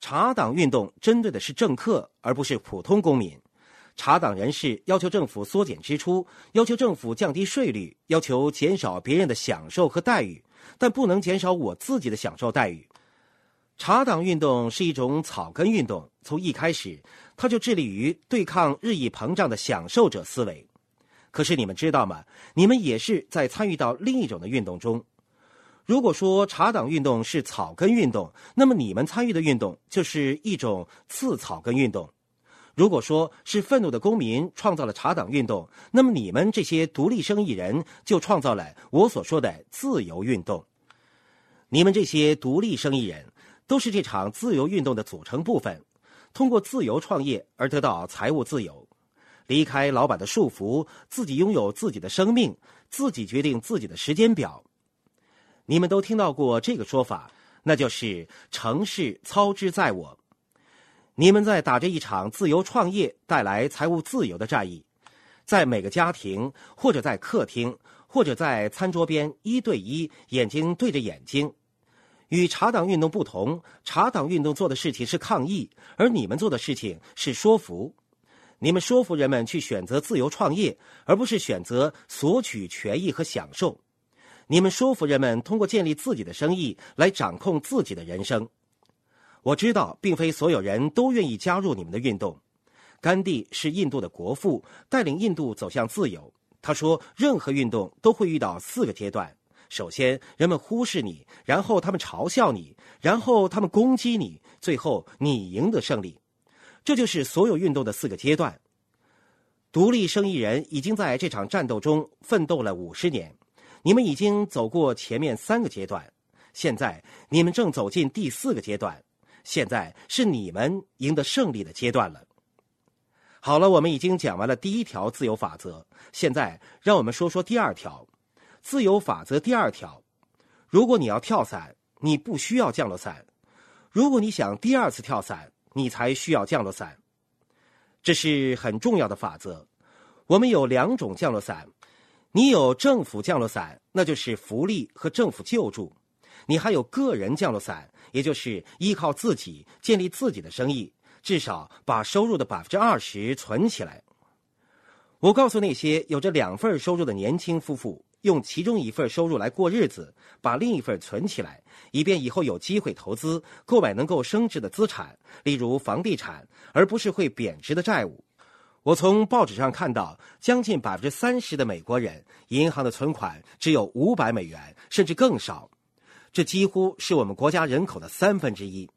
查党运动针对的是政客，而不是普通公民。查党人士要求政府缩减支出，要求政府降低税率，要求减少别人的享受和待遇，但不能减少我自己的享受待遇。查党运动是一种草根运动，从一开始，它就致力于对抗日益膨胀的享受者思维。可是你们知道吗？你们也是在参与到另一种的运动中。如果说查党运动是草根运动，那么你们参与的运动就是一种次草根运动。如果说是愤怒的公民创造了查党运动，那么你们这些独立生意人就创造了我所说的自由运动。你们这些独立生意人都是这场自由运动的组成部分，通过自由创业而得到财务自由，离开老板的束缚，自己拥有自己的生命，自己决定自己的时间表。你们都听到过这个说法，那就是城市操之在我。你们在打着一场自由创业带来财务自由的战役，在每个家庭，或者在客厅，或者在餐桌边一对一，眼睛对着眼睛。与查党运动不同，查党运动做的事情是抗议，而你们做的事情是说服。你们说服人们去选择自由创业，而不是选择索取权益和享受。你们说服人们通过建立自己的生意来掌控自己的人生。我知道并非所有人都愿意加入你们的运动。甘地是印度的国父，带领印度走向自由。他说任何运动都会遇到4个阶段。首先，人们忽视你，然后他们嘲笑你，然后他们攻击你，最后你赢得胜利。这就是所有运动的4个阶段。独立生意人已经在这场战斗中奋斗了50年。你们已经走过前面3个阶段，现在你们正走进第4个阶段。现在是你们赢得胜利的阶段了。好了，我们已经讲完了第1条自由法则，现在让我们说说第2条。自由法则第2条，如果你要跳伞，你不需要降落伞；如果你想第2次跳伞，你才需要降落伞。这是很重要的法则。我们有2种降落伞，你有政府降落伞，那就是福利和政府救助。你还有个人降落伞，也就是依靠自己建立自己的生意，至少把收入的20%存起来。我告诉那些有着2份收入的年轻夫妇，用其中1份收入来过日子，把另1份存起来，以便以后有机会投资，购买能够升值的资产，例如房地产，而不是会贬值的债务。我从报纸上看到，将近30%的美国人银行的存款只有$500，甚至更少。这几乎是我们国家人口的1/3。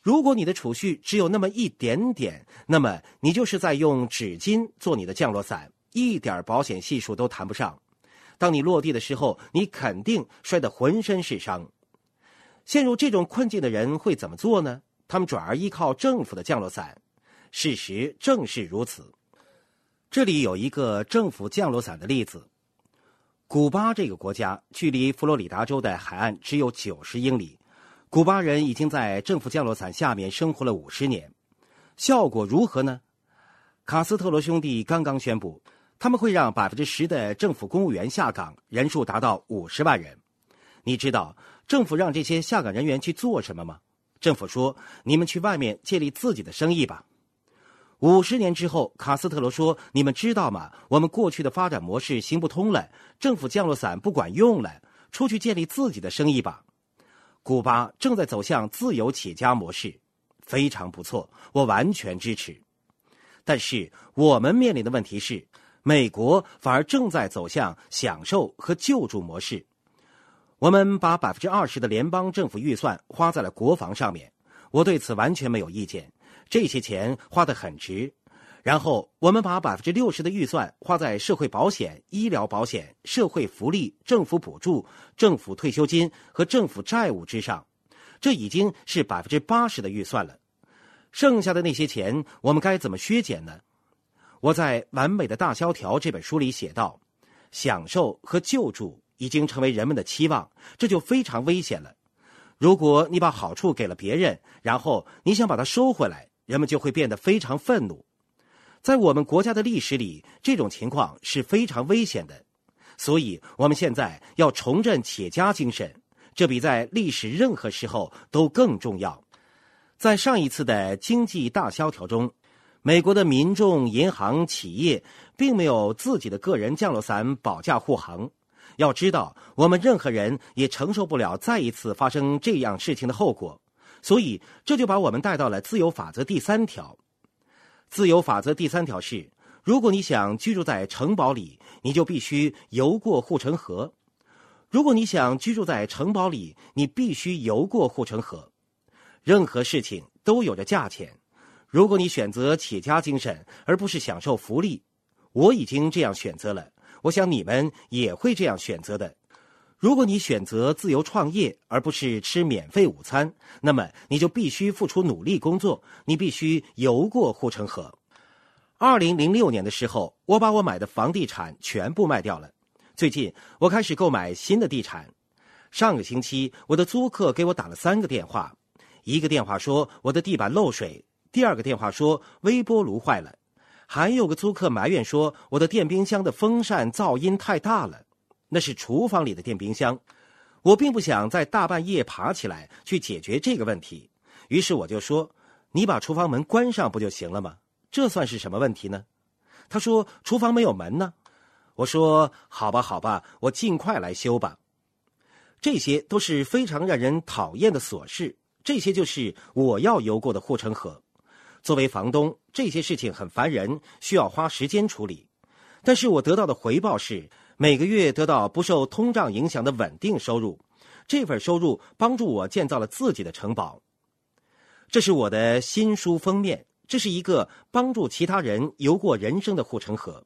如果你的储蓄只有那么一点点，那么你就是在用纸巾做你的降落伞，一点保险系数都谈不上。当你落地的时候，你肯定摔得浑身是伤。陷入这种困境的人会怎么做呢？他们转而依靠政府的降落伞。事实正是如此。这里有一个政府降落伞的例子。古巴这个国家距离佛罗里达州的海岸只有90英里，古巴人已经在政府降落伞下面生活了50年。效果如何呢？卡斯特罗兄弟刚刚宣布，他们会让10%的政府公务员下岗，人数达到50万人。你知道政府让这些下岗人员去做什么吗？政府说，你们去外面建立自己的生意吧。50年之后，卡斯特罗说，你们知道吗？我们过去的发展模式行不通了，政府降落伞不管用了，出去建立自己的生意吧。古巴正在走向自由企业家模式，非常不错，我完全支持。但是我们面临的问题是，美国反而正在走向享受和救助模式。我们把20%的联邦政府预算花在了国防上面，我对此完全没有意见。这些钱花得很值，然后我们把60%的预算花在社会保险、医疗保险、社会福利、政府补助、政府退休金和政府债务之上，这已经是80%的预算了。剩下的那些钱我们该怎么削减呢？我在《完美的大萧条》这本书里写道，享受和救助已经成为人们的期望，这就非常危险了。如果你把好处给了别人，然后你想把它收回来，人们就会变得非常愤怒。在我们国家的历史里，这种情况是非常危险的。所以我们现在要重振企业家精神，这比在历史任何时候都更重要。在上一次的经济大萧条中，美国的民众、银行、企业并没有自己的个人降落伞保驾护航。要知道，我们任何人也承受不了再一次发生这样事情的后果，所以这就把我们带到了自由法则第三条。自由法则第三条是，如果你想居住在城堡里，你就必须游过护城河。如果你想居住在城堡里，你必须游过护城河。任何事情都有着价钱，如果你选择企业家精神而不是享受福利，我已经这样选择了，我想你们也会这样选择的。如果你选择自由创业而不是吃免费午餐，那么你就必须付出努力工作，你必须游过护城河。2006年的时候，我把我买的房地产全部卖掉了，最近我开始购买新的地产。上个星期我的租客给我打了3个电话，一个电话说我的地板漏水，第二个电话说微波炉坏了，还有个租客埋怨说我的电冰箱的风扇噪音太大了，那是厨房里的电冰箱。我并不想在大半夜爬起来去解决这个问题，于是我就说，你把厨房门关上不就行了吗？这算是什么问题呢？他说厨房没有门呢。我说好吧，我尽快来修吧。这些都是非常让人讨厌的琐事，这些就是我要游过的护城河。作为房东，这些事情很烦人，需要花时间处理，但是我得到的回报是每个月得到不受通胀影响的稳定收入，这份收入帮助我建造了自己的城堡。这是我的新书封面，这是一个帮助其他人游过人生的护城河。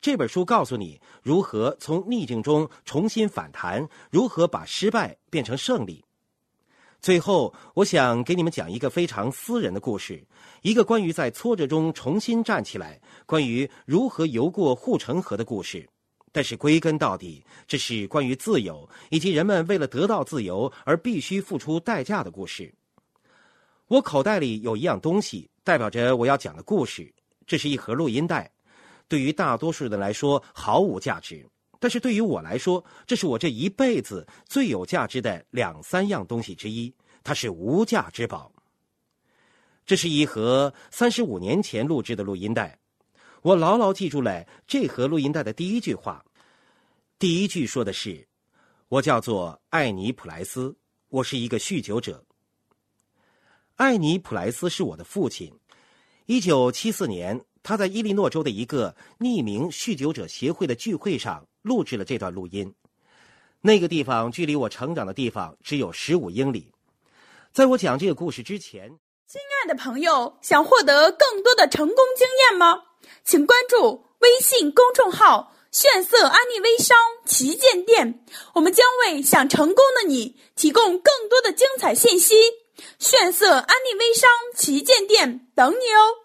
这本书告诉你如何从逆境中重新反弹，如何把失败变成胜利。最后，我想给你们讲一个非常私人的故事，一个关于在挫折中重新站起来，关于如何游过护城河的故事。但是归根到底，这是关于自由，以及人们为了得到自由而必须付出代价的故事。我口袋里有一样东西，代表着我要讲的故事，这是一盒录音带。对于大多数人来说毫无价值，但是对于我来说，这是我这一辈子最有价值的2-3样东西之一，它是无价之宝。这是一盒35年前录制的录音带，我牢牢记住了这盒录音带的第一句话。第一句说的是，我叫做艾尼普莱斯，我是一个酗酒者。艾尼普莱斯是我的父亲，1974年他在伊利诺州的一个匿名酗酒者协会的聚会上录制了这段录音。那个地方距离我成长的地方只有15英里。在我讲这个故事之前，亲爱的朋友，想获得更多的成功经验吗？请关注微信公众号炫色安利微商旗舰店，我们将为想成功的你提供更多的精彩信息。炫色安利微商旗舰店等你哦。